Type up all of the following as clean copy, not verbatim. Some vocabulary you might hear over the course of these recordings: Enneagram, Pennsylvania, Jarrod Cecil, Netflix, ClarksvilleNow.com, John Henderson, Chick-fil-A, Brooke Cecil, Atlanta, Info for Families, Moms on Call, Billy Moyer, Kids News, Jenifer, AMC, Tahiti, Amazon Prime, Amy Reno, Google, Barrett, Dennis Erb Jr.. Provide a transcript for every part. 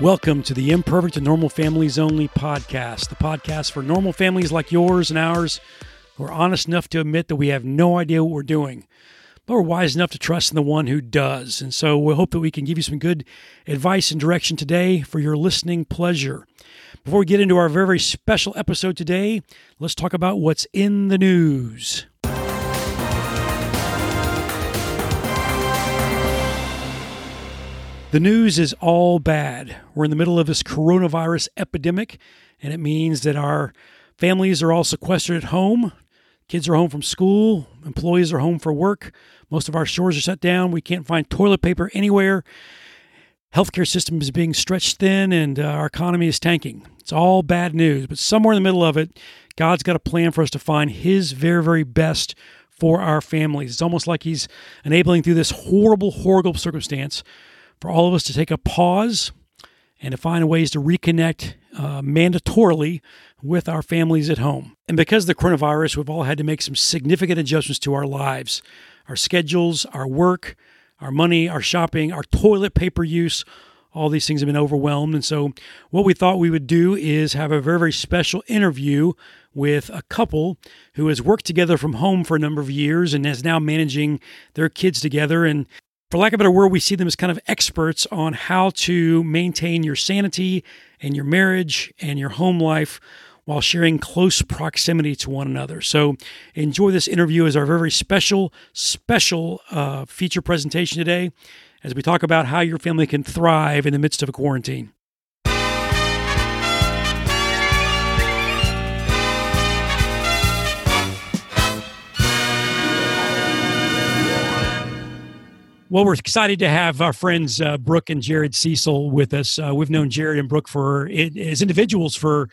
Welcome to the Imperfect and Normal Families Only podcast, the podcast for normal families like yours and ours who are honest enough to admit that we have no idea what we're doing, but we're wise enough to trust in the one who does. And so we hope that we can give you some good advice and direction today for your listening pleasure. Before we get into our very, very special episode today, let's talk about what's in the news. The news is all bad. We're in the middle of this coronavirus epidemic, and it means that our families are all sequestered at home. Kids are home from school. Employees are home for work. Most of our stores are shut down. We can't find toilet paper anywhere. Healthcare system is being stretched thin, and our economy is tanking. It's all bad news, but somewhere in the middle of it, God's got a plan for us to find His very, very best for our families. It's almost like He's enabling through this horrible, horrible circumstance for all of us to take a pause and to find ways to reconnect mandatorily with our families at home. And because of the coronavirus, we've all had to make some significant adjustments to our lives, our schedules, our work, our money, our shopping, our toilet paper use. All these things have been overwhelmed. And so what we thought we would do is have a very, very special interview with a couple who has worked together from home for a number of years and is now managing their kids together. And for lack of a better word, we see them as kind of experts on how to maintain your sanity and your marriage and your home life while sharing close proximity to one another. So enjoy this interview as our very, very special feature presentation today as we talk about how your family can thrive in the midst of a quarantine. Well, we're excited to have our friends Brooke and Jarrod Cecil with us. We've known Jarrod and Brooke as individuals for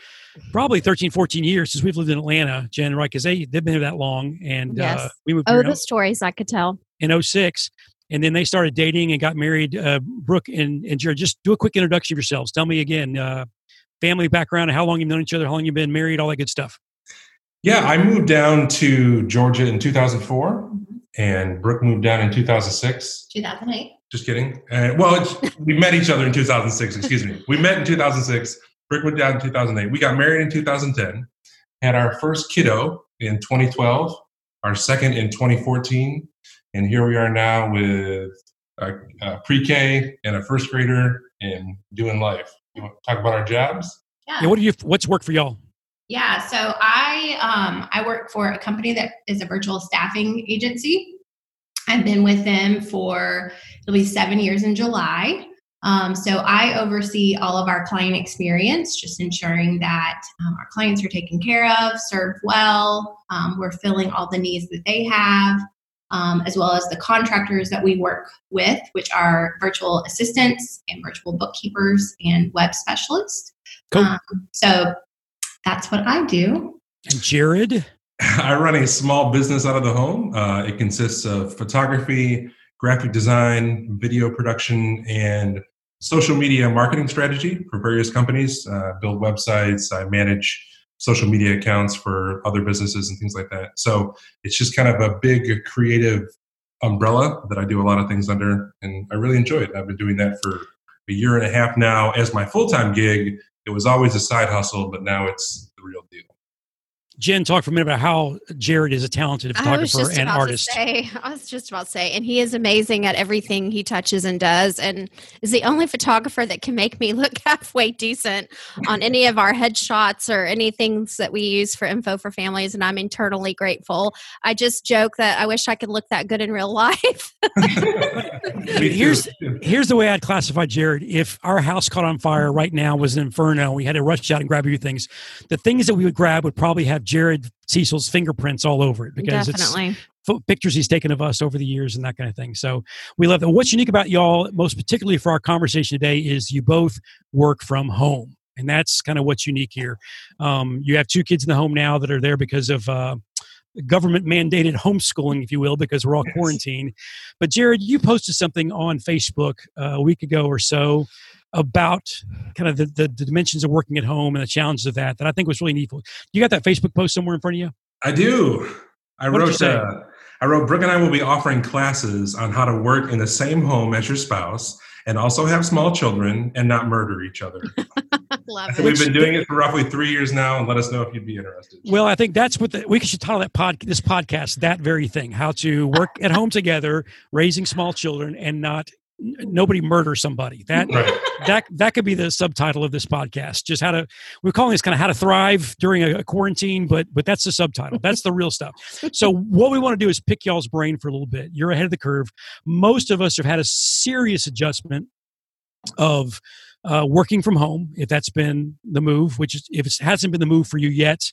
probably 13, 14 years since we've lived in Atlanta, Jen, right? Because they've been here that long. And yes. We moved the stories I could tell. In 2006. And then they started dating and got married. Brooke and Jarrod, just do a quick introduction of yourselves. Tell me again, family background, how long you've known each other, how long you've been married, all that good stuff. Yeah, I moved down to Georgia in 2004. And Brooke moved down in 2006. 2008. Just kidding. We met each other in 2006. Excuse me. We met in 2006. Brooke moved down in 2008. We got married in 2010. Had our first kiddo in 2012. Our second in 2014. And here we are now with a pre-K and a first grader and doing life. You want to talk about our jobs? Yeah. What's work for y'all? Yeah, so I work for a company that is a virtual staffing agency. I've been with them for, it'll be 7 years in July. So I oversee all of our client experience, just ensuring that our clients are taken care of, served well, we're filling all the needs that they have, as well as the contractors that we work with, which are virtual assistants and virtual bookkeepers and web specialists. Cool. That's what I do. And Jarrod? I run a small business out of the home. It consists of photography, graphic design, video production, and social media marketing strategy for various companies. Build websites. I manage social media accounts for other businesses and things like that. So it's just kind of a big creative umbrella that I do a lot of things under, and I really enjoy it. I've been doing that for a year and a half now as my full-time gig. It was always a side hustle, but now it's the real deal. Jen, talk for a minute about how Jarrod is a talented photographer and artist. I was just about to say, and he is amazing at everything he touches and does, and is the only photographer that can make me look halfway decent on any of our headshots or any things that we use for Info for Families, and I'm eternally grateful. I just joke that I wish I could look that good in real life. Here's the way I'd classify Jarrod. If our house caught on fire right now, was an inferno, we had to rush out and grab a few things, the things that we would grab would probably have Jarrod Cecil's fingerprints all over it because it's pictures he's taken of us over the years and that kind of thing. So we love that. What's unique about y'all, most particularly for our conversation today, is you both work from home. And that's kind of what's unique here. You have two kids in the home now that are there because of government mandated homeschooling, if you will, because we're all quarantined. But Jarrod, you posted something on Facebook a week ago or so about kind of the dimensions of working at home and the challenges of that I think was really needful. You got that Facebook post somewhere in front of you? I do. I wrote, Brooke and I will be offering classes on how to work in the same home as your spouse and also have small children and not murder each other. We've been doing it for roughly 3 years now, and let us know if you'd be interested. Well, I think that's what we should title this podcast, that very thing, how to work at home together, raising small children and not nobody murder somebody. That could be the subtitle of this podcast. Just how to, we're calling this kind of how to thrive during a quarantine, but that's the subtitle. That's the real stuff. So what we want to do is pick y'all's brain for a little bit. You're ahead of the curve. Most of us have had a serious adjustment of working from home, if that's been the move, which is, if it hasn't been the move for you yet,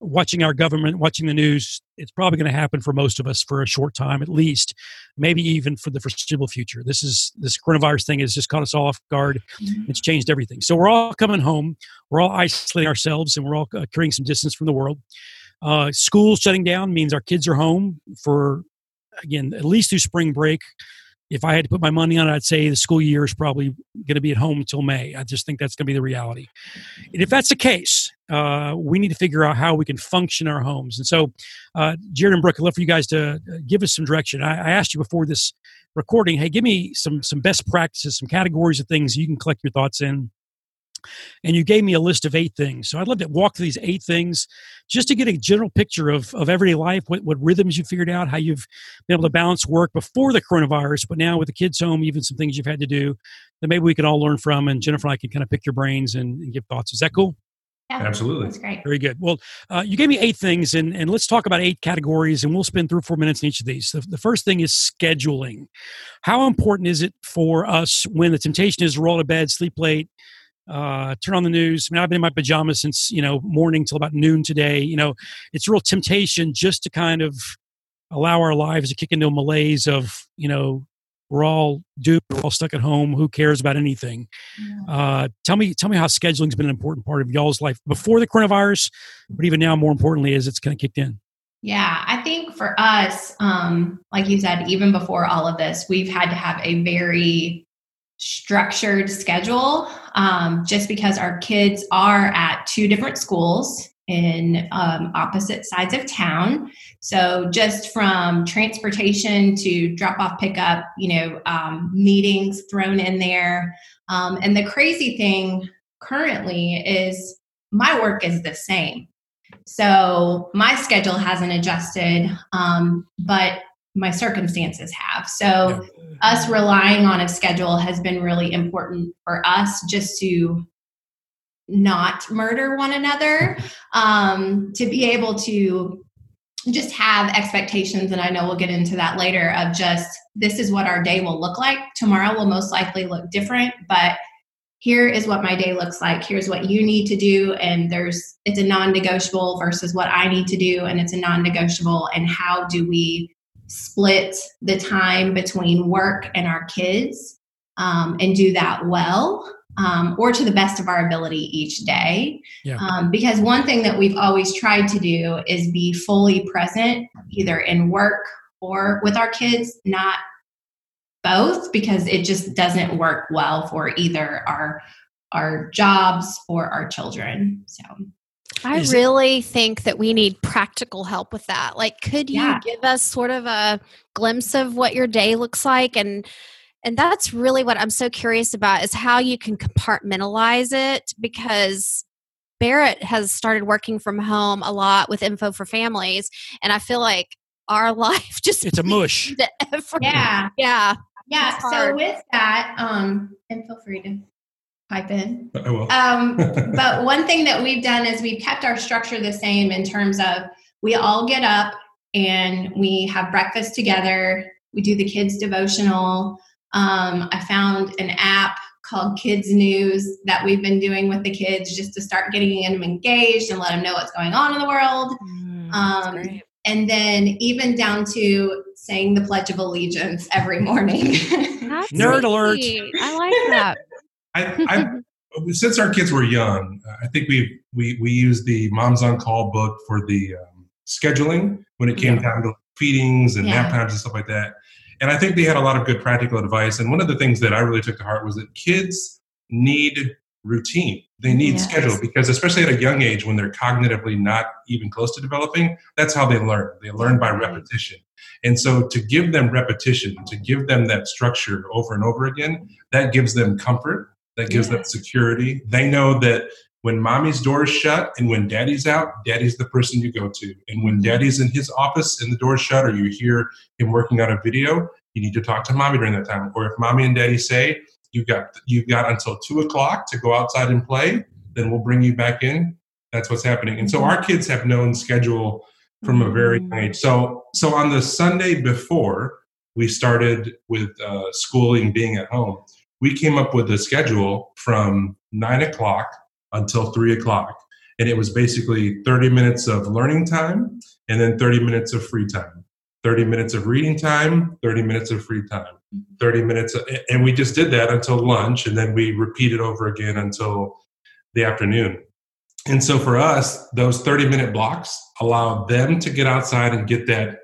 watching our government, watching the news, it's probably going to happen for most of us for a short time, at least, maybe even for the foreseeable future. This coronavirus thing has just caught us all off guard. It's changed everything. So we're all coming home. We're all isolating ourselves, and we're all carrying some distance from the world. School shutting down means our kids are home for, again, at least through spring break. If I had to put my money on it, I'd say the school year is probably going to be at home until May. I just think that's going to be the reality. And if that's the case, we need to figure out how we can function our homes. And so, Jarrod and Brooke, I'd love for you guys to give us some direction. I asked you before this recording, hey, give me some best practices, some categories of things you can collect your thoughts in. And you gave me a list of 8 things. So I'd love to walk through these 8 things just to get a general picture of everyday life, what rhythms you figured out, how you've been able to balance work before the coronavirus, but now with the kids home, even some things you've had to do that maybe we can all learn from. And Jennifer and I can kind of pick your brains and give thoughts. Is that cool? Yeah, absolutely. That's great. Very good. Well, you gave me 8 things, and let's talk about 8 categories, and we'll spend 3 or 4 minutes in each of these. The first thing is scheduling. How important is it for us when the temptation is to roll to bed, sleep late, turn on the news? I mean, I've been in my pajamas since, morning till about noon today. It's a real temptation just to kind of allow our lives to kick into a malaise of, we're all doomed, we're all stuck at home. Who cares about anything? Tell me how scheduling's been an important part of y'all's life before the coronavirus, but even now, more importantly, as it's kind of kicked in. Yeah, I think for us, like you said, even before all of this, we've had to have a very structured schedule, just because our kids are at 2 different schools in opposite sides of town. So just from transportation to drop off, pickup, meetings thrown in there. And the crazy thing currently is my work is the same. So my schedule hasn't adjusted, but my circumstances have. So us relying on a schedule has been really important for us just to not murder one another, to be able to just have expectations. And I know we'll get into that later of just, this is what our day will look like. Tomorrow will most likely look different, but here is what my day looks like. Here's what you need to do. And it's a non-negotiable versus what I need to do. And it's a non-negotiable. And how do we split the time between work and our kids, and do that well, or to the best of our ability each day. Yeah. Because one thing that we've always tried to do is be fully present either in work or with our kids, not both, because it just doesn't work well for either our jobs or our children. So I really think that we need practical help with that. Like, could you give us sort of a glimpse of what your day looks like? And that's really what I'm so curious about, is how you can compartmentalize it, because Barrett has started working from home a lot with Info for Families. And I feel like our life just... it's a mush. Yeah. So with that, and feel free to... pipe in. I will. But one thing that we've done is we've kept our structure the same in terms of we all get up and we have breakfast together. We do the kids' devotional. I found an app called Kids News that we've been doing with the kids just to start getting them engaged and let them know what's going on in the world. And then even down to saying the Pledge of Allegiance every morning. Nerd alert. I like that. I since our kids were young, I think we used the Moms on Call book for the scheduling when it came down to feedings and nap times and stuff like that. And I think they had a lot of good practical advice. And one of the things that I really took to heart was that kids need routine. They need schedule, because especially at a young age when they're cognitively not even close to developing, that's how they learn. They learn by repetition. And so to give them repetition, to give them that structure over and over again, that gives them comfort, that gives them security. They know that when mommy's door is shut and when daddy's out, daddy's the person you go to. And when daddy's in his office and the door's shut or you hear him working on a video, you need to talk to mommy during that time. Or if mommy and daddy say, you've got until 2:00 to go outside and play, then we'll bring you back in. That's what's happening. And so our kids have known schedule from a very young age. So on the Sunday before we started with schooling being at home, we came up with a schedule from 9:00 until 3:00. And it was basically 30 minutes of learning time and then 30 minutes of free time, 30 minutes of reading time, 30 minutes of free time, 30 minutes. And we just did that until lunch. And then we repeated over again until the afternoon. And so for us, those 30-minute blocks allowed them to get outside and get that,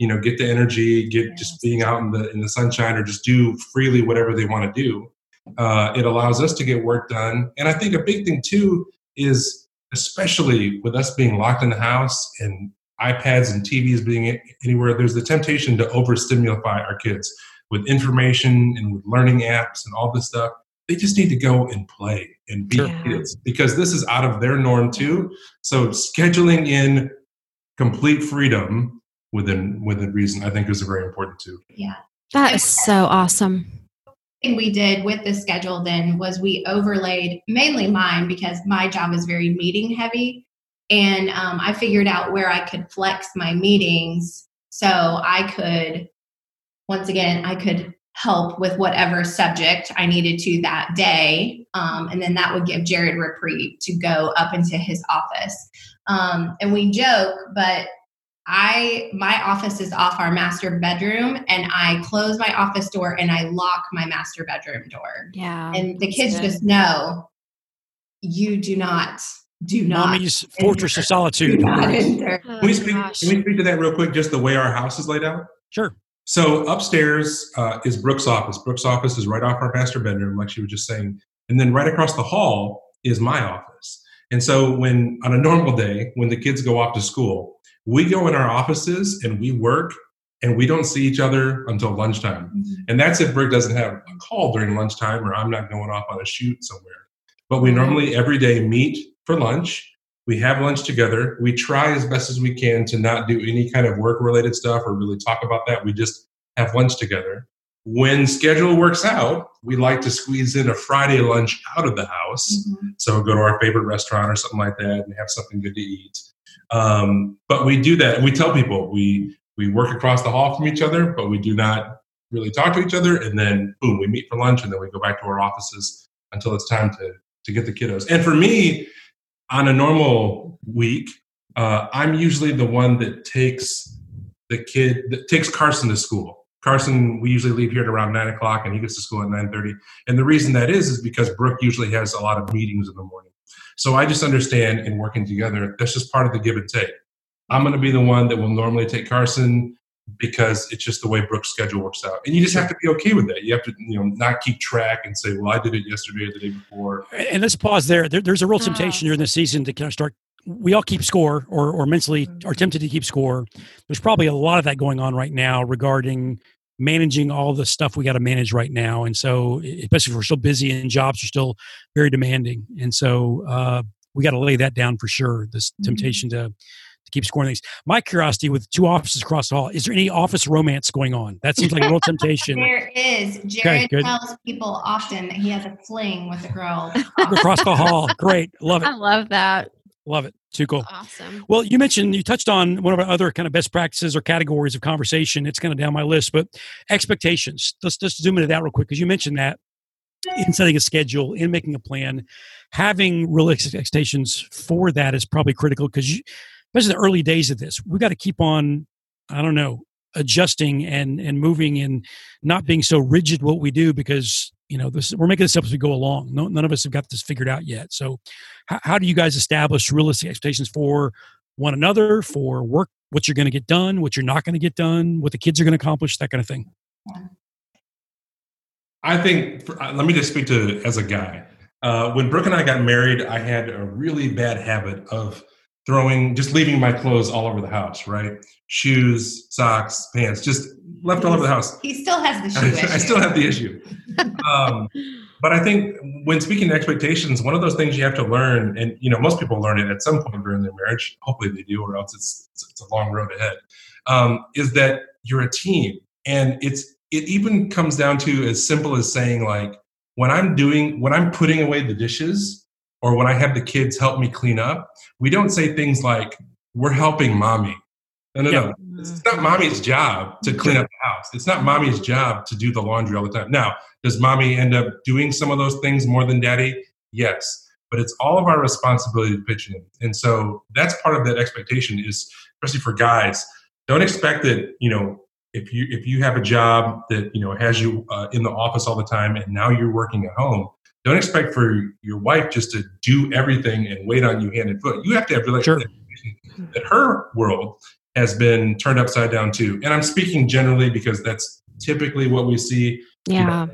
you know, get the energy, get just being out in the sunshine or just do freely whatever they want to do. It allows us to get work done. And I think a big thing too is, especially with us being locked in the house and iPads and TVs being anywhere, there's the temptation to overstimulate our kids with information and with learning apps and all this stuff. They just need to go and play and be kids, because this is out of their norm too. So scheduling in complete freedom within reason, I think, is very important too. Yeah. That is so awesome. Thing we did with the schedule then was we overlaid, mainly mine, because my job is very meeting heavy, and I figured out where I could flex my meetings so I could, once again, help with whatever subject I needed to that day. And then that would give Jarrod reprieve to go up into his office. And we joke, but my office is off our master bedroom, and I close my office door and I lock my master bedroom door. Yeah. And the kids just know, you do not. Mommy's fortress of solitude. Can we speak to that real quick? Just the way our house is laid out. Sure. So upstairs is Brooke's office. Brooke's office is right off our master bedroom, like she was just saying. And then right across the hall is my office. And so when, on a normal day, when the kids go off to school, we go in our offices and we work, and we don't see each other until lunchtime. Mm-hmm. And that's if Brooke doesn't have a call during lunchtime or I'm not going off on a shoot somewhere. But we normally every day meet for lunch. We have lunch together. We try as best as we can to not do any kind of work-related stuff or really talk about that. We just have lunch together. When schedule works out, we like to squeeze in a Friday lunch out of the house. Mm-hmm. So we'll go to our favorite restaurant or something like that and have something good to eat. But we do that. We tell people we work across the hall from each other, but we do not really talk to each other. And then, boom, we meet for lunch, and then we go back to our offices until it's time to get the kiddos. And for me, on a normal week, I'm usually the one that takes Carson to school. Carson, we usually leave here at around 9:00, and he gets to school at 9:30. And the reason that is because Brooke usually has a lot of meetings in the morning. So I just understand, in working together, that's just part of the give and take. I'm going to be the one that will normally take Carson because it's just the way Brooke's schedule works out. And you just have to be okay with that. You have to, not keep track and say, well, I did it yesterday or the day before. And let's pause there. There's a real temptation during the season to kind of start. We all keep score or mentally are tempted to keep score. There's probably a lot of that going on right now regarding managing all the stuff we got to manage right now. And so, especially if we're still busy and jobs are still very demanding. And so we got to lay that down for sure, this temptation to keep scoring things. My curiosity, with two offices across the hall, is there any office romance going on? That seems like a real temptation. There is. Jarrod tells people often that he has a fling with a girl across the hall. Great. Love it. I love that. Love it. Too cool. Awesome. Well, you touched on one of our other kind of best practices or categories of conversation. It's kind of down my list, but expectations. Let's just zoom into that real quick, because you mentioned that in setting a schedule, in making a plan, having realistic expectations for that is probably critical, because especially the early days of this, we've got to keep on, adjusting and moving and not being so rigid what we do, because we're making this up as we go along. No, none of us have got this figured out yet. So how do you guys establish realistic expectations for one another, for work, what you're going to get done, what you're not going to get done, what the kids are going to accomplish, that kind of thing? I think, let me just speak to as a guy. When Brooke and I got married, I had a really bad habit of leaving my clothes all over the house, right? Shoes, socks, pants, just left all over the house. He still has the shoe issue. I still have the issue. But I think when speaking to expectations, one of those things you have to learn, and most people learn it at some point during their marriage, hopefully they do, or else it's a long road ahead, is that you're a team. And it even comes down to as simple as saying, like, when I'm putting away the dishes, or when I have the kids help me clean up, we don't say things like, we're helping mommy. No. It's not mommy's job to clean up the house. It's not mommy's job to do the laundry all the time. Now, does mommy end up doing some of those things more than daddy? Yes. But it's all of our responsibility to pitch in. And so that's part of that expectation is, especially for guys, don't expect that, if you have a job that, has you in the office all the time and now you're working at home, don't expect for your wife just to do everything and wait on you hand and foot. You have to have that her world has been turned upside down too. And I'm speaking generally because that's typically what we see. Yeah.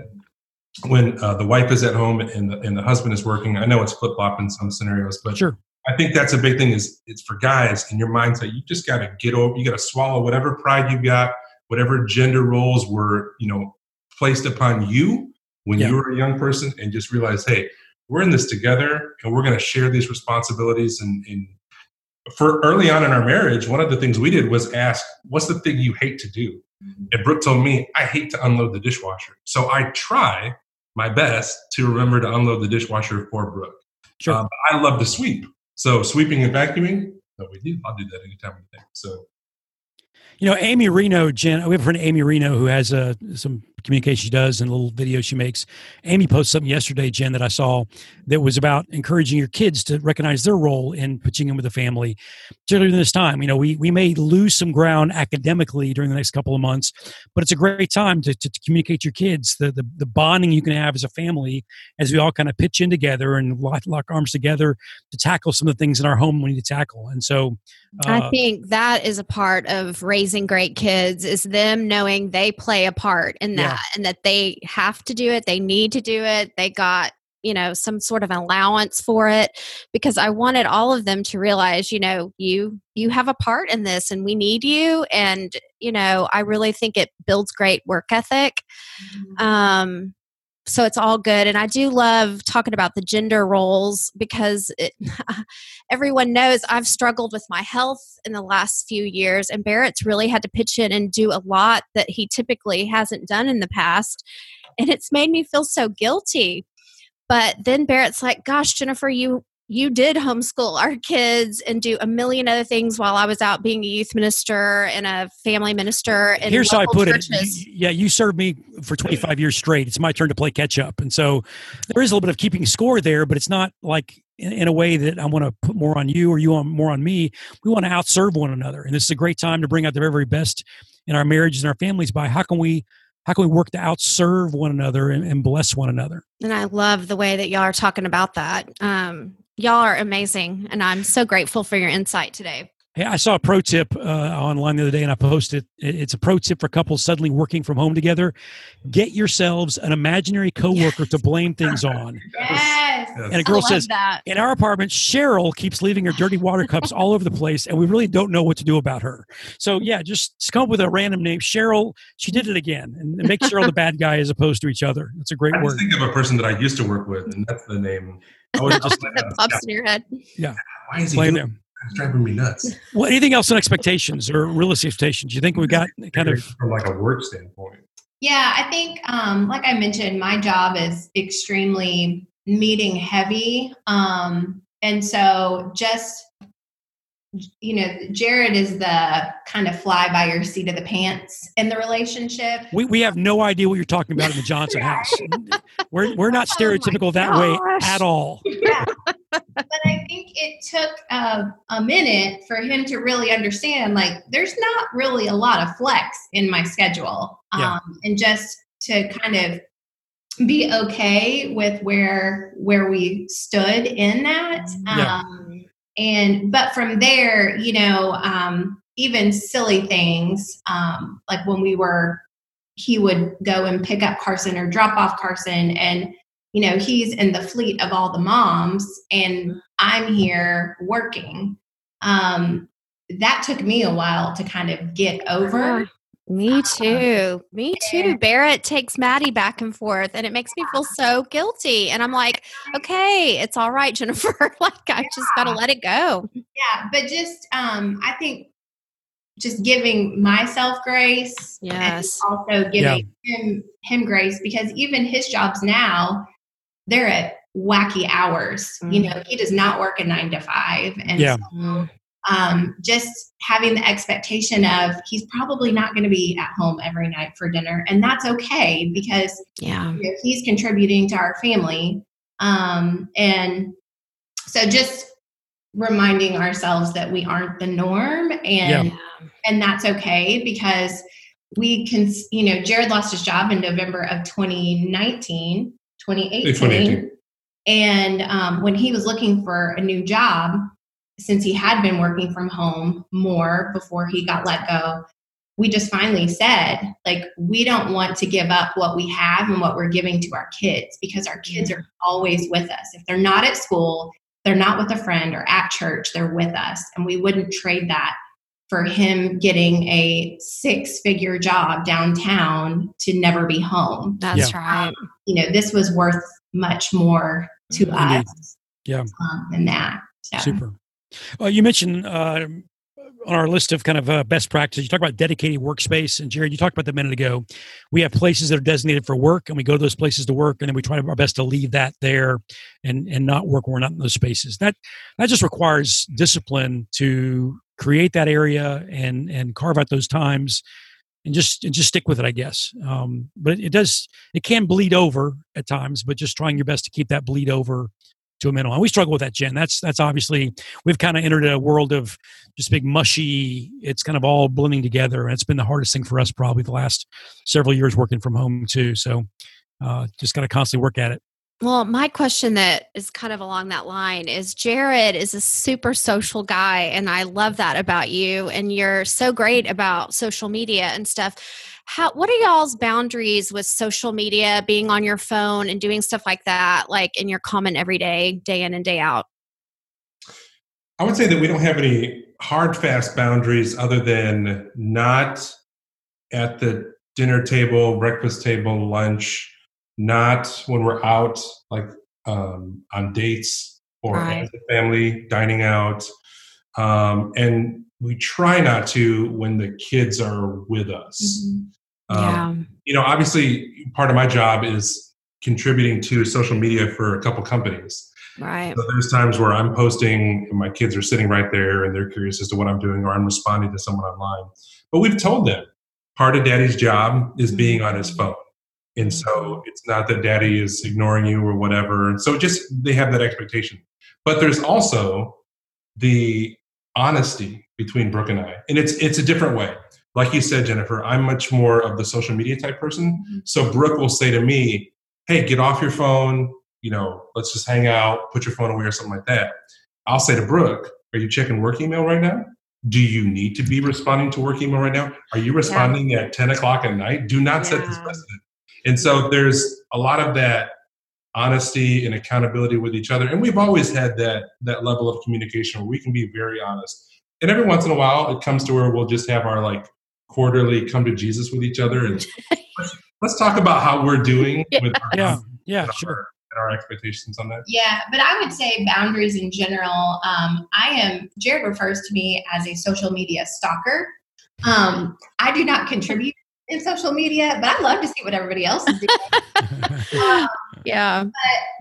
When the wife is at home and the husband is working. I know it's flip-flop in some scenarios, but I think that's a big thing is it's for guys in your mindset. You just got to get over, you got to swallow whatever pride you've got, whatever gender roles were, placed upon you when you were a young person, and just realize, hey, we're in this together and we're going to share these responsibilities. And for early on in our marriage, one of the things we did was ask, what's the thing you hate to do? And Brooke told me, I hate to unload the dishwasher. So I try my best to remember to unload the dishwasher for Brooke. Sure. I love to sweep. So sweeping and vacuuming, no big deal. I'll do that anytime we think. So, Amy Reno, we have a friend, Amy Reno, who has some communication she does and a little video she makes. Amy posted something yesterday, Jen, that I saw that was about encouraging your kids to recognize their role in pitching in with the family, particularly this time. We may lose some ground academically during the next couple of months, but it's a great time to communicate to your kids the bonding you can have as a family as we all kind of pitch in together and lock arms together to tackle some of the things in our home we need to tackle. And so I think that is a part of raising great kids is them knowing they play a part in that. And that they have to do it. They need to do it. They got, some sort of allowance for it, because I wanted all of them to realize, you have a part in this and we need you. And, I really think it builds great work ethic. Mm-hmm. So it's all good. And I do love talking about the gender roles because everyone knows I've struggled with my health in the last few years, and Barrett's really had to pitch in and do a lot that he typically hasn't done in the past. And it's made me feel so guilty. But then Barrett's like, gosh, Jennifer, you did homeschool our kids and do a million other things while I was out being a youth minister and a family minister. And here's how I put churches. It. You served me for 25 years straight. It's my turn to play catch up. And so there is a little bit of keeping score there, but it's not like in a way that I want to put more on you or you want more on me. We want to outserve one another. And this is a great time to bring out the very, very best in our marriages and our families by how can we work to outserve one another and bless one another. And I love the way that y'all are talking about that. Y'all are amazing, and I'm so grateful for your insight today. Hey, I saw a pro tip online the other day, and I posted it. It's a pro tip for couples suddenly working from home together. Get yourselves an imaginary coworker to blame things on. Yes. And a girl says, that. In our apartment, Cheryl keeps leaving her dirty water cups all over the place, and we really don't know what to do about her. So, just come up with a random name. Cheryl, she did it again. And make Cheryl the bad guy as opposed to each other. That's a great word. I just think of a person that I used to work with, and that's the name. That pops in your head. Yeah. Why is he doing that? It's driving me nuts. Well, anything else on expectations or real expectations? You think we got kind of from like a work standpoint? Yeah, I think, like I mentioned, my job is extremely meeting heavy. And so just, Jarrod is the kind of fly by your seat of the pants in the relationship. We have no idea what you're talking about in the Johnson house. We're not stereotypical that way at all. Yeah. But I think it took a minute for him to really understand, like, there's not really a lot of flex in my schedule. And just to kind of be okay with where we stood in that. But from there, even silly things, like when he would go and pick up Carson or drop off Carson, and, he's in the fleet of all the moms and I'm here working. That took me a while to kind of get over. Me too. Barrett takes Maddie back and forth, and it makes me feel so guilty. And I'm like, okay, it's all right, Jennifer. I just got to let it go. Yeah. But just, I think just giving myself grace. Yes. And also giving him grace, because even his jobs now, they're at wacky hours. Mm-hmm. You know, he does not work a 9 to 5. And so, just having the expectation of he's probably not going to be at home every night for dinner. And that's okay, because you know, he's contributing to our family. And so just reminding ourselves that we aren't the norm, and that's okay, because we can, you know, Jarrod lost his job in November of 2018. And, when he was looking for a new job, since he had been working from home more before he got let go, we just finally said, like, we don't want to give up what we have and what we're giving to our kids, because our kids are always with us. If they're not at school, they're not with a friend or at church, they're with us. And we wouldn't trade that for him getting a 6-figure job downtown to never be home. That's right. You know, this was worth much more to us than that. So. Super. Well, you mentioned on our list of kind of best practices, you talk about dedicated workspace. And Jarrod, you talked about that a minute ago. We have places that are designated for work, and we go to those places to work, and then we try our best to leave that there and not work when we're not in those spaces. That just requires discipline to create that area and carve out those times and just stick with it, I guess. But it can bleed over at times, but just trying your best to keep that bleed over to a minimum. And we struggle with that, Jen. That's obviously, we've kind of entered a world of just big mushy, it's kind of all blending together. And it's been the hardest thing for us probably the last several years working from home too. So just got to constantly work at it. Well, my question that is kind of along that line is, Jarrod is a super social guy, and I love that about you, and you're so great about social media and stuff. What are y'all's boundaries with social media, being on your phone and doing stuff like that, like in your common everyday, day in and day out? I would say that we don't have any hard, fast boundaries other than not at the dinner table, breakfast table, lunch, not when we're out, like on dates or as a family dining out. And we try not to when the kids are with us. Mm-hmm. You know, obviously part of my job is contributing to social media for a couple companies. Right. So there's times where I'm posting and my kids are sitting right there and they're curious as to what I'm doing, or I'm responding to someone online. But we've told them part of daddy's job is being on his phone. And so it's not that daddy is ignoring you or whatever. So just, they have that expectation. But there's also the honesty between Brooke and I. And it's a different way. Like you said, Jennifer, I'm much more of the social media type person. So Brooke will say to me, hey, get off your phone. You know, let's just hang out, put your phone away or something like that. I'll say to Brooke, are you checking work email right now? Do you need to be responding to work email right now? Are you responding at 10 o'clock at night? Do not set this precedent. And so there's a lot of that honesty and accountability with each other. And we've always had that level of communication where we can be very honest. And every once in a while, it comes to where we'll just have our like quarterly come to Jesus with each other. And let's talk about how we're doing with our and our expectations on that. Yeah, but I would say boundaries in general. Jarrod refers to me as a social media stalker. I do not contribute in social media, but I love to see what everybody else is doing.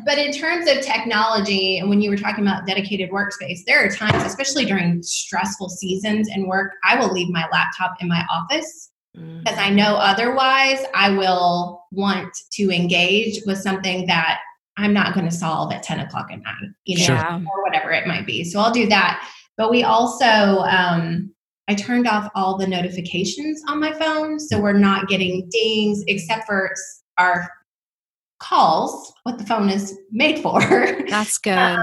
But in terms of technology, and when you were talking about dedicated workspace, there are times, especially during stressful seasons in work, I will leave my laptop in my office because I know otherwise I will want to engage with something that I'm not going to solve at 10 o'clock at night, you know, or whatever it might be. So I'll do that. But we also, I turned off all the notifications on my phone, so we're not getting dings except for our calls, what the phone is made for. That's good.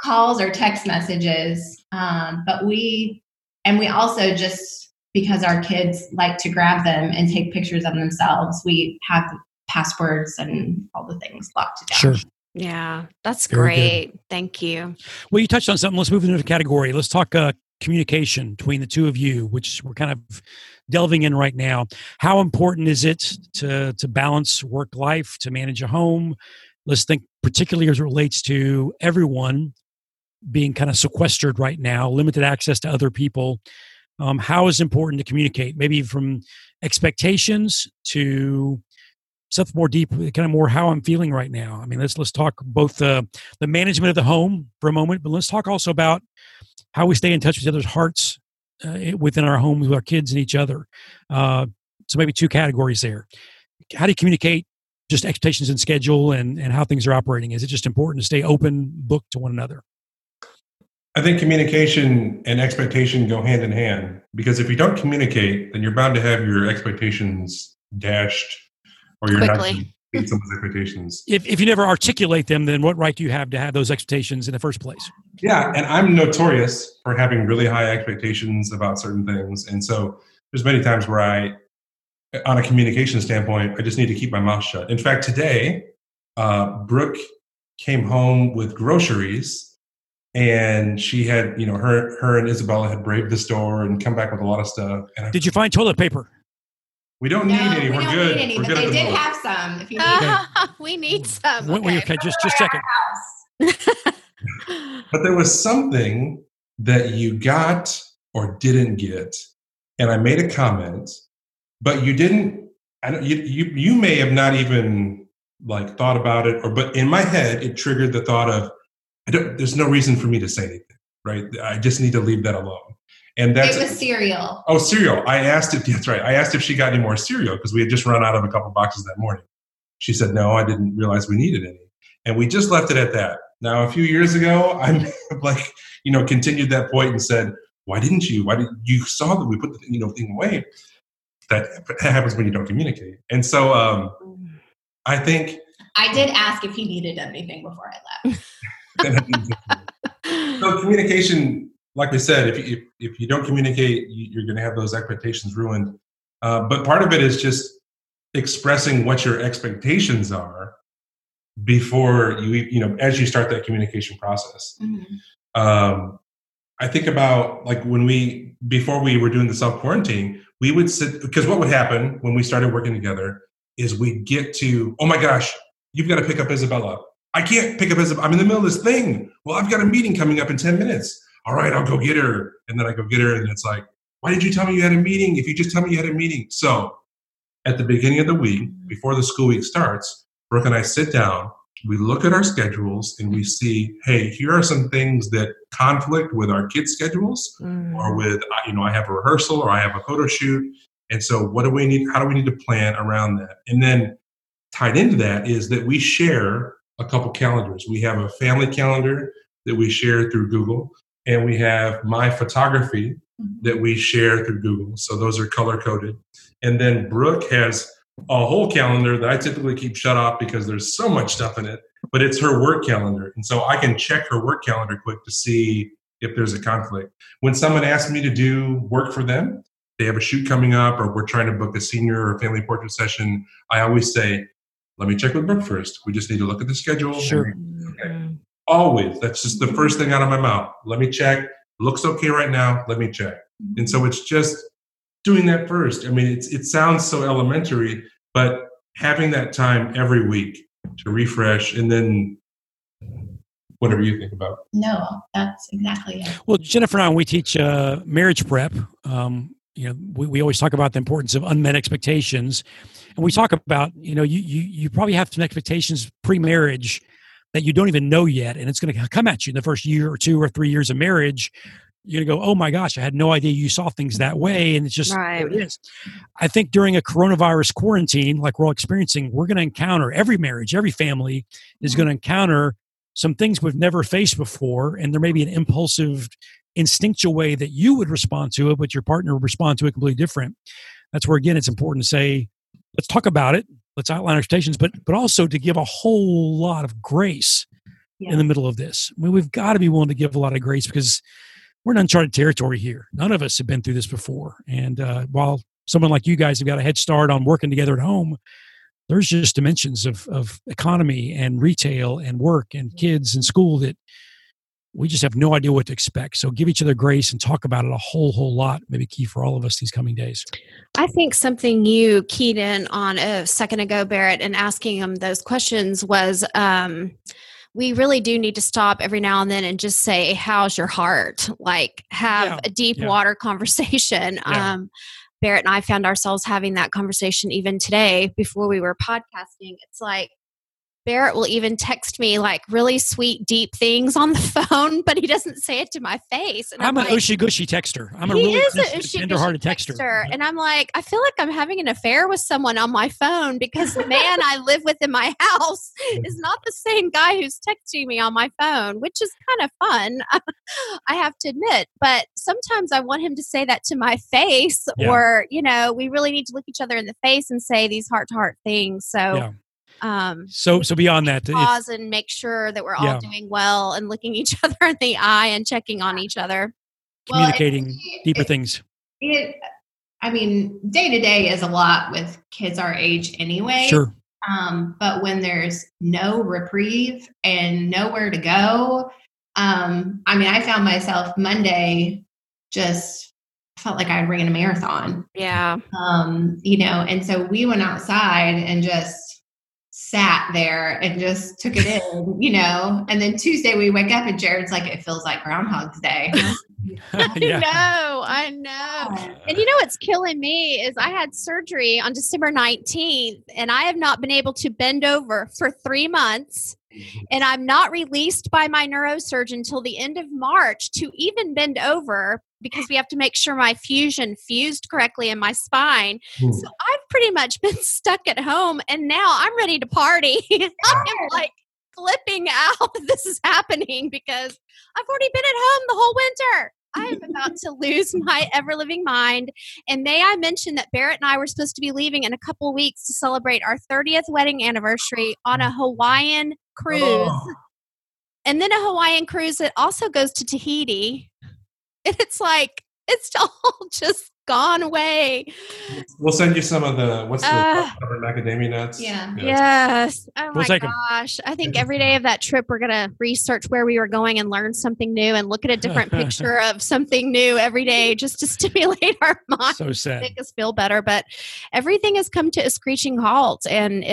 Calls or text messages. But we also just, because our kids like to grab them and take pictures of themselves, we have passwords and all the things locked down. Sure. Yeah, that's very great. Good. Thank you. Well, you touched on something. Let's move into a category. Let's talk communication between the two of you, which we're kind of delving in right now. How important is it to balance work life, to manage a home? Let's think particularly as it relates to everyone being kind of sequestered right now, limited access to other people. How is it important to communicate? Maybe from expectations to stuff more deep, kind of more how I'm feeling right now. I mean, let's talk both the management of the home for a moment, but let's talk also about how we stay in touch with each other's hearts within our homes, with our kids and each other. So maybe two categories there. How do you communicate just expectations and schedule and how things are operating? Is it just important to stay open book to one another? I think communication and expectation go hand in hand, because if you don't communicate, then you're bound to have your expectations dashed, or you're not going to meet someone's expectations. If you never articulate them, then what right do you have to have those expectations in the first place? Yeah, and I'm notorious for having really high expectations about certain things. And so there's many times where I, on a communication standpoint, I just need to keep my mouth shut. In fact, today, Brooke came home with groceries. And she had, you know, her and Isabella had braved the store and come back with a lot of stuff. And did you find toilet paper? We don't need any. We're good. Any, we're good. They did have some. If you need we need some. Okay. Just checking. But there was something that you got or didn't get, and I made a comment, but you didn't. You may have not even like thought about it, but in my head it triggered the thought of, there's no reason for me to say anything, right? I just need to leave that alone. And that's, it was cereal. Oh, cereal. I asked if she got any more cereal because we had just run out of a couple boxes that morning. She said, no, I didn't realize we needed any. And we just left it at that. Now, a few years ago, I continued that point and said, why didn't you? Why did you saw that we put the thing away? That happens when you don't communicate. And so I think. I did ask if he needed anything before I left. So communication, like we said, if you don't communicate, you're going to have those expectations ruined. But part of it is just expressing what your expectations are before as you start that communication process. Mm-hmm. I think about like before we were doing the self quarantine, we would sit, because what would happen when we started working together is we'd get to, oh my gosh, you've got to pick up Isabella. I can't pick up I'm in the middle of this thing. Well, I've got a meeting coming up in 10 minutes. All right, I'll go get her. And then I go get her. And it's like, why did you tell me you had a meeting? If you just tell me you had a meeting. So at the beginning of the week, before the school week starts, Brooke and I sit down, we look at our schedules and we see, hey, here are some things that conflict with our kids' schedules or with, I have a rehearsal or I have a photo shoot. And so what do we need? How do we need to plan around that? And then tied into that is that we share a couple calendars. We have a family calendar that we share through Google, and we have my photography that we share through Google. So those are color coded. And then Brooke has a whole calendar that I typically keep shut off because there's so much stuff in it, but it's her work calendar. And so I can check her work calendar quick to see if there's a conflict. When someone asks me to do work for them, they have a shoot coming up, or we're trying to book a senior or family portrait session, I always say, let me check with Brooke first. We just need to look at the schedule. Sure. Okay. Always. That's just the first thing out of my mouth. Let me check. Looks okay right now. Let me check. And so it's just doing that first. I mean, it sounds so elementary, but having that time every week to refresh and then whatever you think about. No, that's exactly it. Well, Jennifer and I, we teach marriage prep. We always talk about the importance of unmet expectations, and we talk about, you probably have some expectations pre-marriage that you don't even know yet. And it's going to come at you in the first year or 2 or 3 years of marriage. You're going to go, oh my gosh, I had no idea you saw things that way. And it's just, right. It is. I think during a coronavirus quarantine, like we're all experiencing, we're going to encounter every marriage, every family is going to encounter some things we've never faced before. And there may be an impulsive, instinctual way that you would respond to it, but your partner would respond to it completely different. That's where, again, it's important to say, let's talk about it. Let's outline expectations, but also to give a whole lot of grace in the middle of this. I mean, we've got to be willing to give a lot of grace because we're in uncharted territory here. None of us have been through this before. And while someone like you guys have got a head start on working together at home, there's just dimensions of economy and retail and work and kids and school that we just have no idea what to expect. So give each other grace and talk about it a whole lot, maybe key for all of us these coming days. I think something you keyed in on a second ago, Barrett, and asking them those questions was, we really do need to stop every now and then and just say, how's your heart? Like have a deep water conversation. Yeah. Barrett and I found ourselves having that conversation even today before we were podcasting. It's like, Barrett will even text me like really sweet, deep things on the phone, but he doesn't say it to my face. And I'm an like, ushy-gushy texter. I'm a really tender-hearted texter. And I'm like, I feel like I'm having an affair with someone on my phone because the man I live with in my house is not the same guy who's texting me on my phone, which is kind of fun, I have to admit. But sometimes I want him to say that to my face or, you know, we really need to look each other in the face and say these heart-to-heart things. So. Yeah. So beyond that, pause and make sure that we're all doing well and looking each other in the eye and checking on each other. Communicating deeper things. I mean, day to day is a lot with kids our age anyway. Sure. But when there's no reprieve and nowhere to go, I mean, I found myself Monday just felt like I'd ran a marathon. Yeah. You know, and so we went outside and just sat there and just took it in, you know, and then Tuesday we wake up and Jared's like, it feels like Groundhog's Day. I know. And you know, what's killing me is I had surgery on December 19th and I have not been able to bend over for 3 months. And I'm not released by my neurosurgeon till the end of March to even bend over because we have to make sure my fusion fused correctly in my spine. Ooh. So I've pretty much been stuck at home and now I'm ready to party. I'm like flipping out that this is happening because I've already been at home the whole winter. I am about to lose my ever-living mind. And may I mention that Barrett and I were supposed to be leaving in a couple of weeks to celebrate our 30th wedding anniversary on a Hawaiian cruise. Oh. And then a Hawaiian cruise that also goes to Tahiti. And it's like, it's all just gone away. We'll send you some of the, what's the macadamia nuts? Yeah. Yes. Oh we'll my gosh. I think every day of that trip, we're going to research where we were going and learn something new and look at a different picture of something new every day just to stimulate our minds. So sad. Make us feel better. But everything has come to a screeching halt and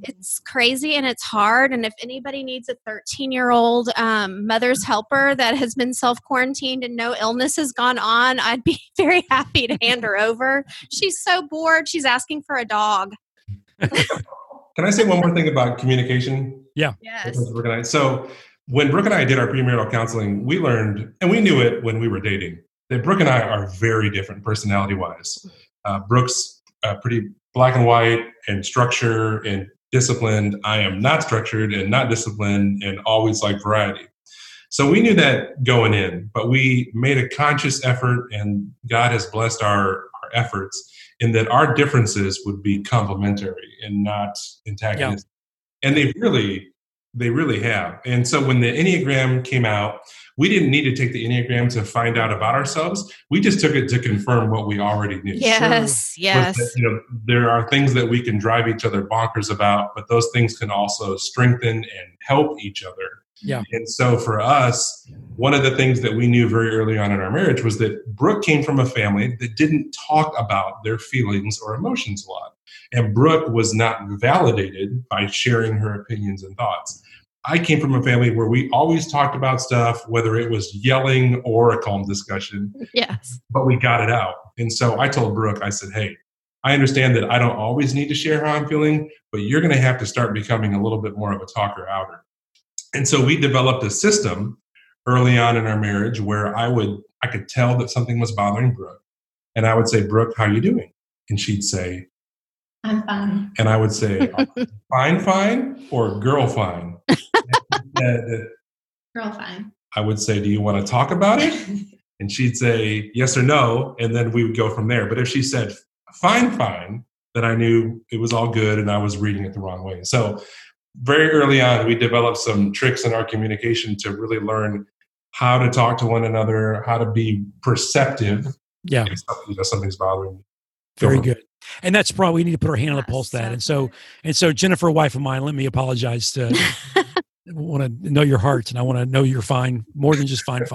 it's crazy and it's hard. And if anybody needs a 13-year-old mother's helper that has been self-quarantined and no illness has gone on, I'd be very happy to hand her over. She's so bored. She's asking for a dog. Can I say one more thing about communication? Yeah. Yes. So when Brooke and I did our premarital counseling, we learned, and we knew it when we were dating, that Brooke and I are very different personality-wise. Brooke's pretty black and white and structure and disciplined. I am not structured and not disciplined and always like variety. So we knew that going in, but we made a conscious effort and God has blessed our efforts in that our differences would be complementary and not antagonistic. Yeah. And they really have. And so when the Enneagram came out, we didn't need to take the Enneagram to find out about ourselves. We just took it to confirm what we already knew. Yes, sure. Yes. That, you know, there are things that we can drive each other bonkers about, but those things can also strengthen and help each other. Yeah. And so for us, one of the things that we knew very early on in our marriage was that Brooke came from a family that didn't talk about their feelings or emotions a lot. And Brooke was not validated by sharing her opinions and thoughts. I came from a family where we always talked about stuff, whether it was yelling or a calm discussion. Yes. But we got it out. And so I told Brooke, I said, hey, I understand that I don't always need to share how I'm feeling, but you're going to have to start becoming a little bit more of a talker-outer. And so we developed a system early on in our marriage where I could tell that something was bothering Brooke. And I would say, Brooke, how are you doing? And she'd say, I'm fine. And I would say, fine, or girl, fine. Girl, fine. I would say, do you want to talk about it? And she'd say, yes or no. And then we would go from there. But if she said, fine, then I knew it was all good and I was reading it the wrong way. So very early on, we developed some tricks in our communication to really learn how to talk to one another, how to be perceptive. Yeah. If something's bothering me. Very good. And that's probably, we need to put our hand on the pulse of that. And so, Jennifer, wife of mine, let me apologize to want to know your hearts, and I want to know you're fine more than just fine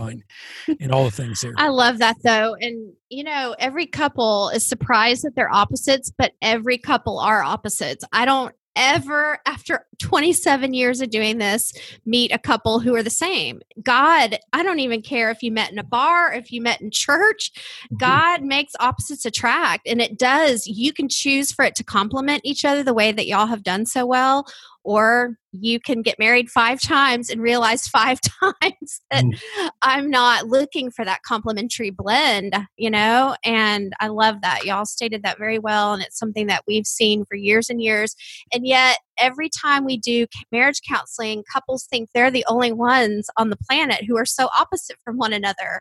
and all the things there. I love that though. And you know, every couple is surprised that they're opposites, but every couple are opposites. I don't ever, after 27 years of doing this, meet a couple who are the same. God, I don't even care if you met in a bar, if you met in church, God makes opposites attract. And it does. You can choose for it to complement each other the way that y'all have done so well, or you can get married 5 times and realize 5 times that I'm not looking for that complementary blend, you know? And I love that. Y'all stated that very well. And it's something that we've seen for years and years. And yet every time we do marriage counseling, couples think they're the only ones on the planet who are so opposite from one another.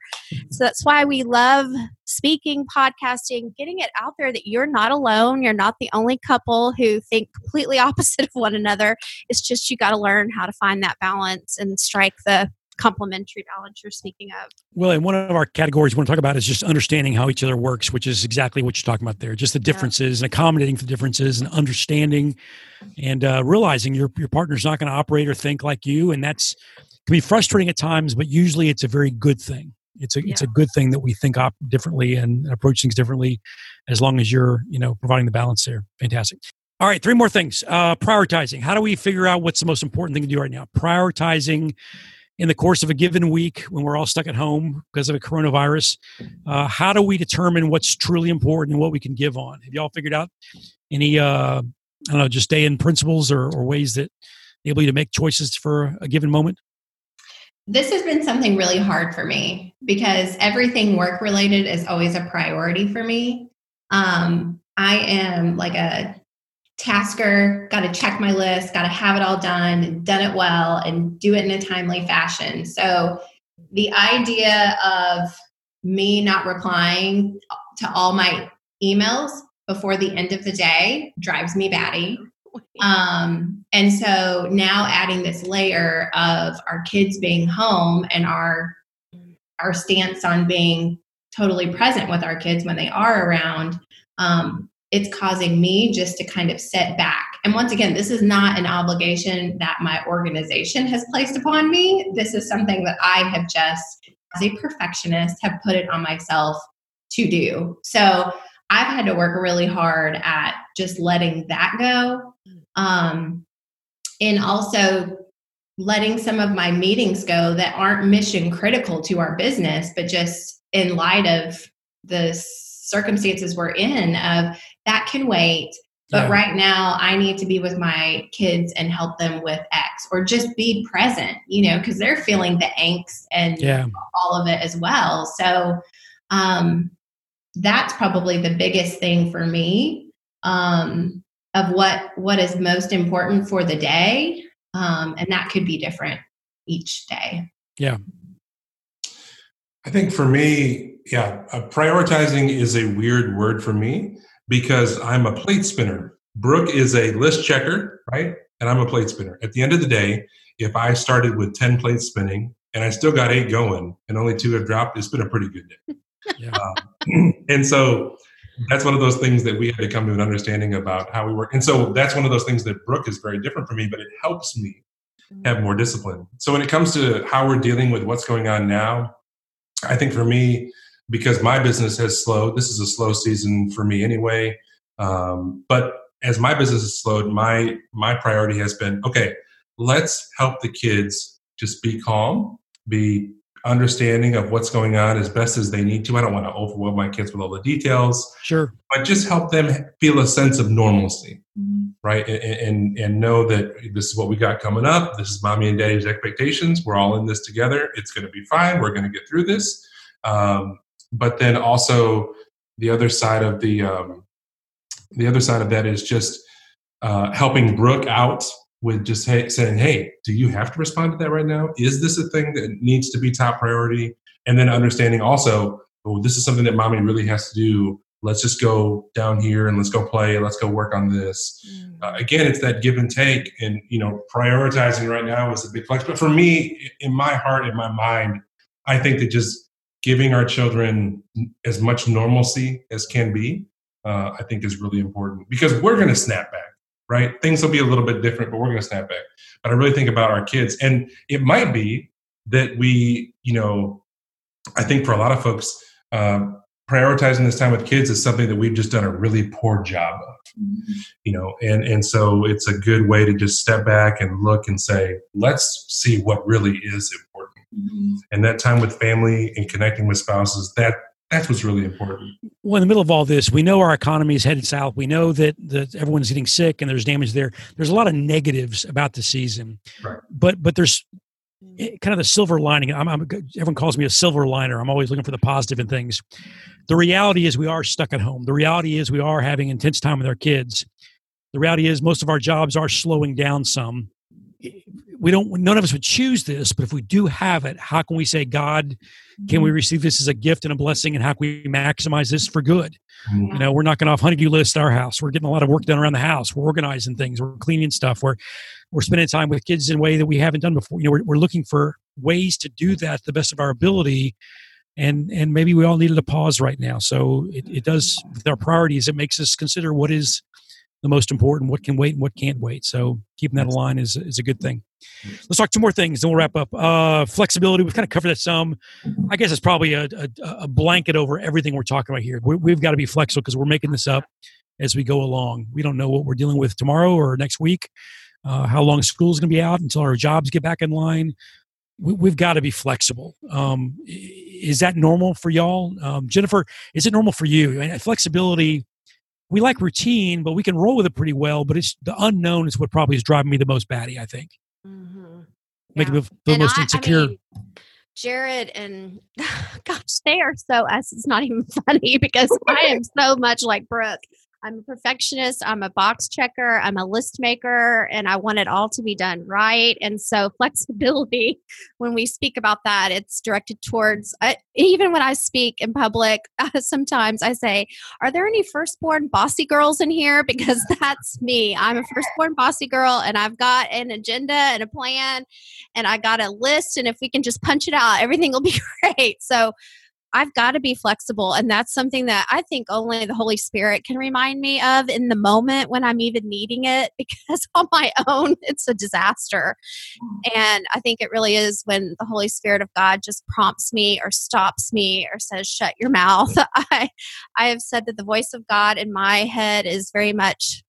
So that's why we love speaking, podcasting, getting it out there that you're not alone. You're not the only couple who think completely opposite of one another. It's just you got to learn how to find that balance and strike the complementary balance you're speaking of. Well, and one of our categories we want to talk about is just understanding how each other works, which is exactly what you're talking about there. Just the differences and accommodating for the differences and understanding and realizing your partner's not going to operate or think like you. And that's can be frustrating at times, but usually it's a very good thing. It's a good thing that we think differently and approach things differently, as long as you're, you know, providing the balance there. Fantastic. All right, 3 more things. Prioritizing. How do we figure out what's the most important thing to do right now? Prioritizing in the course of a given week when we're all stuck at home because of a coronavirus. How do we determine what's truly important and what we can give on? Have y'all figured out any, I don't know, just day-in principles or ways that enable you to make choices for a given moment? This has been something really hard for me because everything work-related is always a priority for me. I am like a tasker, got to check my list, got to have it all done it well, and do it in a timely fashion. So the idea of me not replying to all my emails before the end of the day drives me batty. And so now adding this layer of our kids being home and our stance on being totally present with our kids when they are around, it's causing me just to kind of sit back. And once again, this is not an obligation that my organization has placed upon me. This is something that I have just, as a perfectionist, have put it on myself to do. So I've had to work really hard at just letting that go. And also letting some of my meetings go that aren't mission critical to our business, but just in light of the circumstances we're in of that can wait, but right now I need to be with my kids and help them with X, or just be present, you know, because they're feeling the angst and all of it as well. So that's probably the biggest thing for me, of what is most important for the day. And that could be different each day. Yeah. I think for me, prioritizing is a weird word for me because I'm a plate spinner. Brooke is a list checker, right? And I'm a plate spinner. At the end of the day, if I started with 10 plates spinning and I still got 8 going and only 2 have dropped, it's been a pretty good day. And so that's one of those things that we had to come to an understanding about how we work. And so that's one of those things that Brooke is very different from me, but it helps me have more discipline. So when it comes to how we're dealing with what's going on now, I think for me, because my business has slowed, this is a slow season for me anyway. But as my business has slowed, my priority has been, okay, let's help the kids just be calm, be understanding of what's going on as best as they need to. I don't want to overwhelm my kids with all the details. Sure. But just help them feel a sense of normalcy, right? And know that this is what we got coming up. This is mommy and daddy's expectations. We're all in this together. It's going to be fine. We're going to get through this. But then also the other side of that is just helping Brooke out with just saying, hey, do you have to respond to that right now? Is this a thing that needs to be top priority? And then understanding also, oh, this is something that mommy really has to do. Let's just go down here and let's go play. Let's go work on this. Again, it's that give and take, and you know, prioritizing right now is a big flex. But for me, in my heart, in my mind, I think that just giving our children as much normalcy as can be, I think is really important because we're going to snap back. right? Things will be a little bit different, but we're going to snap back. But I really think about our kids. And it might be that we, you know, I think for a lot of folks, prioritizing this time with kids is something that we've just done a really poor job of, you know, and so it's a good way to just step back and look and say, let's see what really is important. Mm-hmm. And that time with family and connecting with spouses, that's what's really important. Well, in the middle of all this, we know our economy is headed south. We know that everyone's getting sick and there's damage there. There's a lot of negatives about the season, right? But there's kind of the silver lining. Everyone calls me a silver liner. I'm always looking for the positive in things. The reality is we are stuck at home. The reality is we are having intense time with our kids. The reality is most of our jobs are slowing down some. None of us would choose this, but if we do have it, how can we say, God, can we receive this as a gift and a blessing? And how can we maximize this for good? Mm-hmm. You know, we're knocking off honey-do lists at our house. We're getting a lot of work done around the house. We're organizing things. We're cleaning stuff. We're spending time with kids in a way that we haven't done before. You know, we're looking for ways to do that to the best of our ability. And maybe we all needed a pause right now. So it does, with our priorities, it makes us consider what is the most important, what can wait and what can't wait. So keeping that aligned is a good thing. Let's talk two more things, then we'll wrap up. Flexibility, we've kind of covered that some. I guess it's probably a blanket over everything we're talking about here. We've got to be flexible because we're making this up as we go along. We don't know what we're dealing with tomorrow or next week, how long school's going to be out until our jobs get back in line. We've got to be flexible. Is that normal for y'all? Jennifer, is it normal for you? I mean, flexibility, we like routine, but we can roll with it pretty well. But it's the unknown is what probably is driving me the most batty, I think. Mm-hmm. Making me feel most insecure. I mean, Jarrod and gosh, they are so us. It's not even funny because I am so much like Brooke. I'm a perfectionist. I'm a box checker. I'm a list maker, and I want it all to be done right. And so flexibility, when we speak about that, it's directed towards, even when I speak in public, sometimes I say, are there any firstborn bossy girls in here? Because that's me. I'm a firstborn bossy girl, and I've got an agenda and a plan, and I got a list. And if we can just punch it out, everything will be great. So I've got to be flexible. And that's something that I think only the Holy Spirit can remind me of in the moment when I'm even needing it, because on my own, it's a disaster. And I think it really is when the Holy Spirit of God just prompts me or stops me or says, shut your mouth. I have said that the voice of God in my head is very much,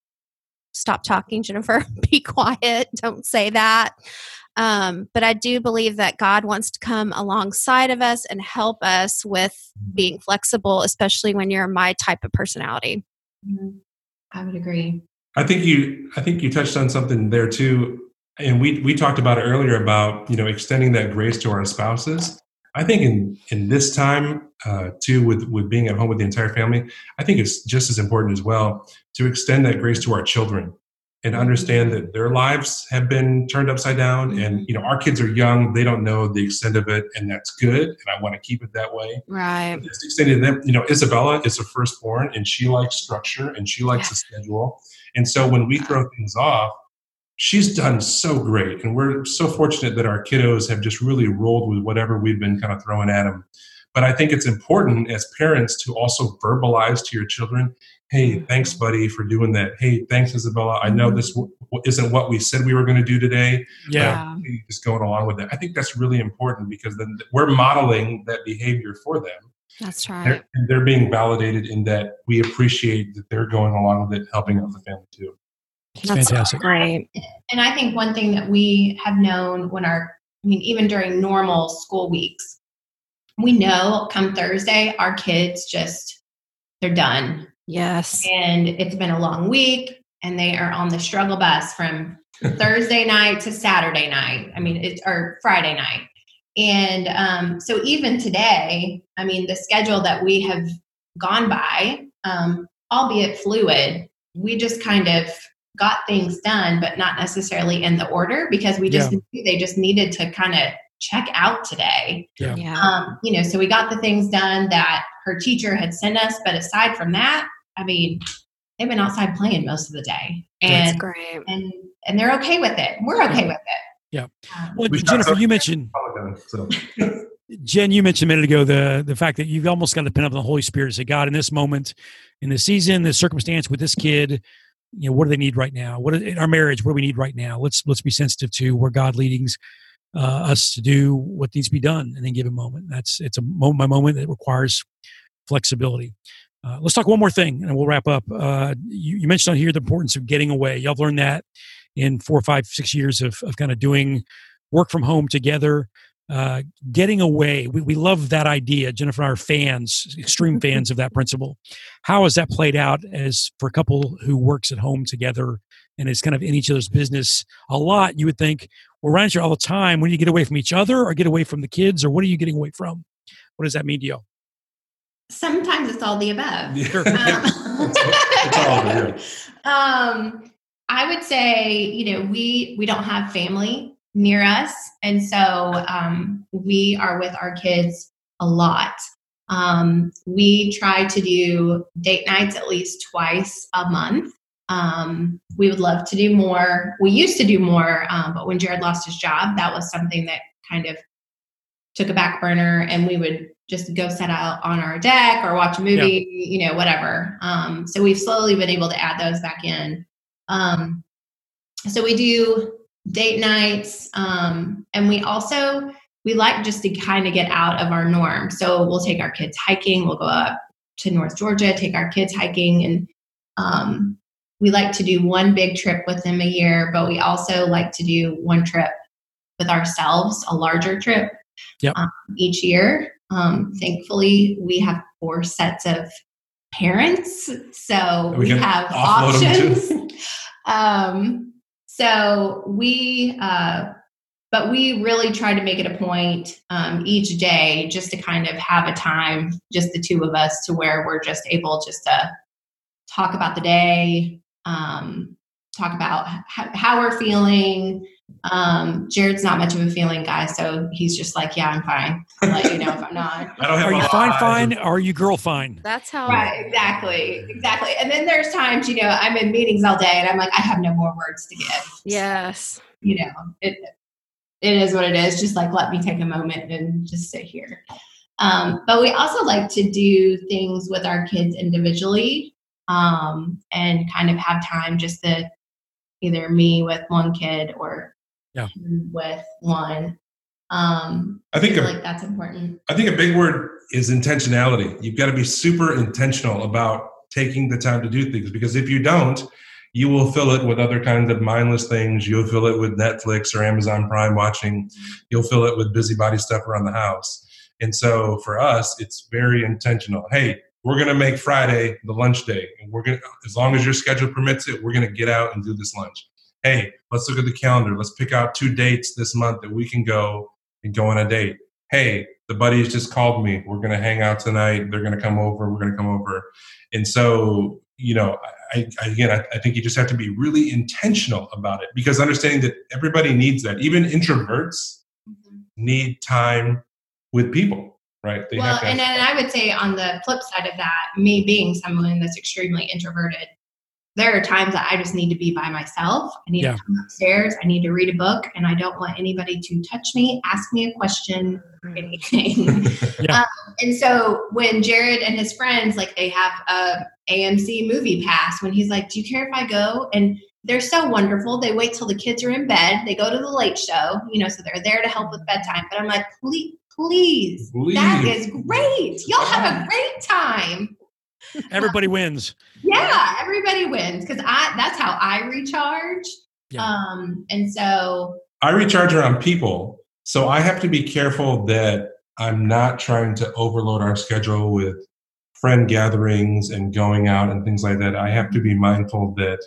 stop talking, Jennifer, be quiet, don't say that. But I do believe that God wants to come alongside of us and help us with being flexible, especially when you're my type of personality. Mm-hmm. I would agree. I think you touched on something there too. And we talked about it earlier about, you know, extending that grace to our spouses. I think in this time too, with being at home with the entire family, I think it's just as important as well to extend that grace to our children. And understand that their lives have been turned upside down. And, you know, our kids are young. They don't know the extent of it. And that's good. And I want to keep it that way. Right. It's extended to them. You know, Isabella is a firstborn and she likes structure and she likes a schedule. And so when we throw things off, she's done so great. And we're so fortunate that our kiddos have just really rolled with whatever we've been kind of throwing at them. But I think it's important as parents to also verbalize to your children, hey, thanks, buddy, for doing that. Hey, thanks, Isabella. I know this isn't what we said we were going to do today. Yeah. But just going along with it. I think that's really important because then we're modeling that behavior for them. That's right. They're being validated in that we appreciate that they're going along with it, helping out the family too. That's fantastic. Great. And I think one thing that we have known even during normal school weeks, we know come Thursday, our kids just, they're done. Yes. And it's been a long week and they are on the struggle bus from Thursday night to Saturday night. Or Friday night. And so even today, the schedule that we have gone by, albeit fluid, we just kind of got things done, but not necessarily in the order because we just knew they just needed to kind of check out today. Yeah. Yeah. So we got the things done that her teacher had sent us, but aside from that, they've been outside playing most of the day, and that's great. And they're okay with it. We're okay with it. Yeah. Well, Jennifer, you mentioned. Jen, you mentioned a minute ago the fact that you've almost got to depend on the Holy Spirit to say, God, in this moment, in this season, this circumstance with this kid, you know, what do they need right now? What in our marriage? What do we need right now? Let's be sensitive to where God leadings us to do what needs to be done, and then give a moment. It's a moment that requires flexibility. Let's talk one more thing, and we'll wrap up. You mentioned on here the importance of getting away. Y'all have learned that in 4, 5, 6 years of kind of doing work from home together. Getting away. We love that idea. Jennifer and I are fans, extreme fans of that principle. How has that played out as for a couple who works at home together and is kind of in each other's business a lot? You would think we're around here all the time. When do you get away from each other or get away from the kids, or what are you getting away from? What does that mean to you? Sometimes it's all the above. It's all the above. I would say, you know, we don't have family near us. And so we are with our kids a lot. We try to do date nights at least twice a month. We would love to do more. We used to do more, but when Jarrod lost his job, that was something that kind of took a back burner, and we would just go set out on our deck or watch a movie, you know, whatever. So we've slowly been able to add those back in. So we do date nights. And we like just to kind of get out of our norm. So we'll take our kids hiking. We'll go up to North Georgia, take our kids hiking. And, we like to do one big trip with them a year, but we also like to do one trip with ourselves, a larger trip each year. Thankfully we have 4 sets of parents, so we have options. So we, but we really try to make it a point each day just to kind of have a time, just the two of us, to where we're just able just to talk about the day, talk about how we're feeling. Jarrod's not much of a feeling guy, so he's just like, yeah, I'm fine. I'll let you know if I'm not. Are you fine? Are you girl fine? That's how. Right, exactly. And then there's times, you know, I'm in meetings all day and I'm like, I have no more words to give. Yes. You know, it is what it is. Just like, let me take a moment and just sit here. But we also like to do things with our kids individually, and kind of have time just to either me with one kid or with one. I think I feel like that's important. I think a big word is intentionality. You've got to be super intentional about taking the time to do things, because if you don't, you will fill it with other kinds of mindless things. You'll fill it with Netflix or Amazon Prime watching. You'll fill it with busybody stuff around the house. And so for us, it's very intentional. Hey, we're going to make Friday the lunch day, and we're going to, as long as your schedule permits it, we're going to get out and do this lunch. Hey, let's look at the calendar. Let's pick out 2 dates this month that we can go and go on a date. Hey, the buddies just called me. We're going to hang out tonight. They're going to come over. We're going to come over. And so, you know, I think you just have to be really intentional about it, because understanding that everybody needs that. Even introverts need time with people. Right. Well, and then I would say on the flip side of that, me being someone that's extremely introverted, there are times that I just need to be by myself. I need to come upstairs. I need to read a book, and I don't want anybody to touch me, ask me a question, or anything. And so when Jarrod and his friends, like, they have a AMC movie pass, when he's like, do you care if I go? And they're so wonderful. They wait till the kids are in bed. They go to the late show, you know, so they're there to help with bedtime. But I'm like, Please, that is great. Y'all have a great time. Everybody wins. Yeah, everybody wins, because that's how I recharge. Yeah. And so I recharge around people. So I have to be careful that I'm not trying to overload our schedule with friend gatherings and going out and things like that. I have to be mindful that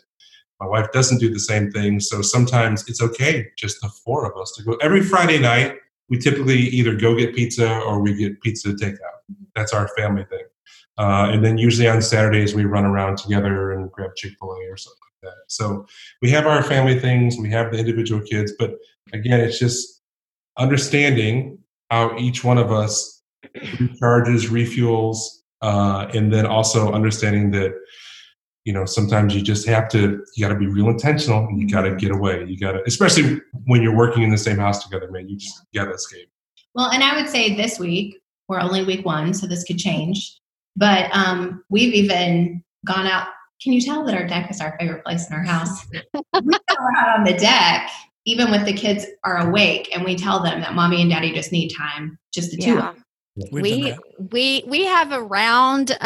my wife doesn't do the same thing. So sometimes it's okay, just the 4 of us to go every Friday night. We typically either go get pizza or we get pizza takeout. That's our family thing. And then usually on Saturdays, we run around together and grab Chick-fil-A or something like that. So we have our family things. We have the individual kids. But again, it's just understanding how each one of us recharges, refuels, and then also understanding that, you know, sometimes you just have to, you got to be real intentional, and you got to get away. You got to, especially when you're working in the same house together, man, you just got to escape. Well, and I would say this week, we're only week 1, so this could change, but we've even gone out Can you tell that our deck is our favorite place in our house? We go out on the deck, even with the kids are awake, and we tell them that mommy and daddy just need time, just the two of them. We have a round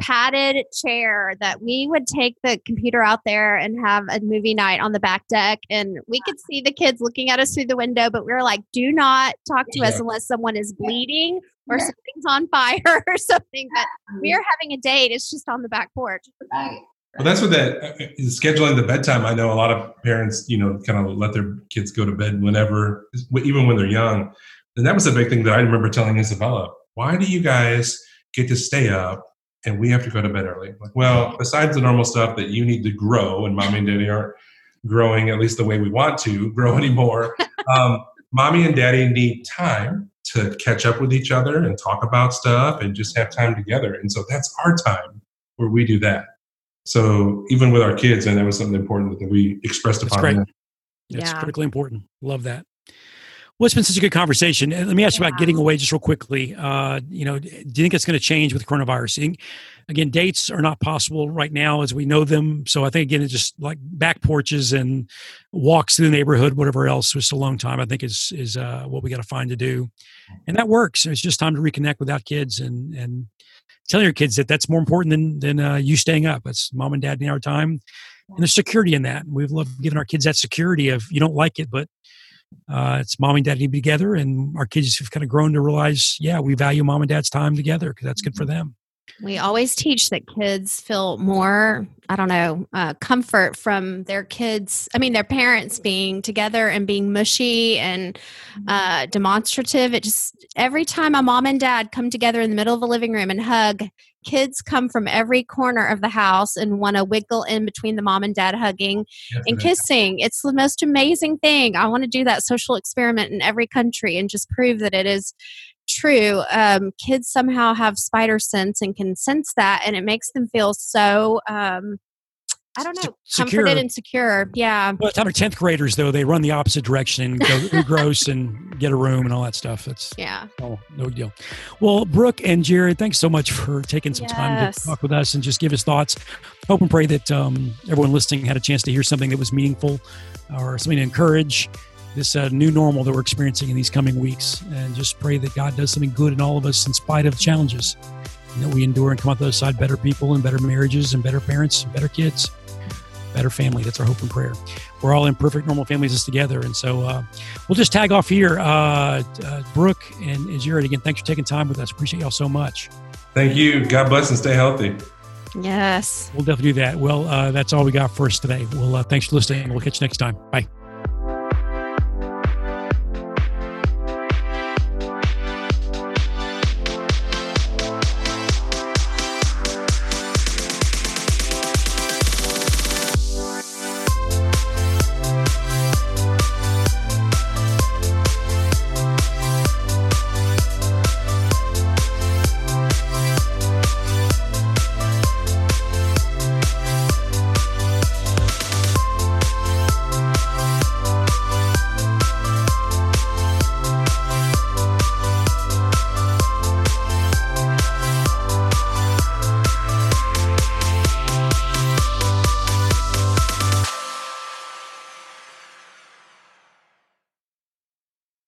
padded chair that we would take the computer out there and have a movie night on the back deck, and we could see the kids looking at us through the window, but we were like, do not talk to us unless someone is bleeding or something's on fire or something. But we are having a date. It's just on the back porch. Right. Well, that's what scheduling the bedtime. I know a lot of parents, kind of let their kids go to bed whenever, even when they're young. And that was a big thing that I remember telling Isabella. Why do you guys get to stay up and we have to go to bed early? Like, well, besides the normal stuff that you need to grow, and mommy and daddy aren't growing, at least the way we want to grow anymore, mommy and daddy need time to catch up with each other and talk about stuff and just have time together. And so that's our time where we do that. So even with our kids, and that was something important that we expressed upon them. That's critically important. Love that. Well, it's been such a good conversation. Let me ask you about getting away just real quickly. Do you think it's going to change with coronavirus? Again, dates are not possible right now as we know them. So I think, again, it's just like back porches and walks through the neighborhood, whatever else, was a long time, I think is what we got to find to do. And that works. It's just time to reconnect without kids and telling your kids that that's more important than you staying up. That's mom and dad in our time. And there's security in that. And we've loved giving our kids that security of, you don't like it, but it's mom and dad need to be together, and our kids have kind of grown to realize, we value mom and dad's time together because that's good for them. We always teach that kids feel more, comfort from their kids. I mean, their parents being together and being mushy and demonstrative. It just, every time a mom and dad come together in the middle of a living room and hug, kids come from every corner of the house and want to wiggle in between the mom and dad hugging and kissing. It's the most amazing thing. I want to do that social experiment in every country and just prove that it is true. Kids somehow have spider sense and can sense that, and it makes them feel so, comforted and secure. Yeah. Well, time of 10th graders, though, they run the opposite direction and go gross and get a room and all that stuff. That's no big deal. Well, Brooke and Jarrod, thanks so much for taking some time to talk with us and just give us thoughts. Hope and pray that everyone listening had a chance to hear something that was meaningful or something to encourage this new normal that we're experiencing in these coming weeks. And just pray that God does something good in all of us in spite of challenges, and that we endure and come out the other side better people and better marriages and better parents and better kids, better family. That's our hope and prayer. We're all imperfect, normal families just together. And so we'll just tag off here. Brooke and Jarrod, again, thanks for taking time with us. Appreciate y'all so much. Thank you. God bless and stay healthy. Yes. We'll definitely do that. Well, that's all we got for us today. Well, thanks for listening. We'll catch you next time. Bye.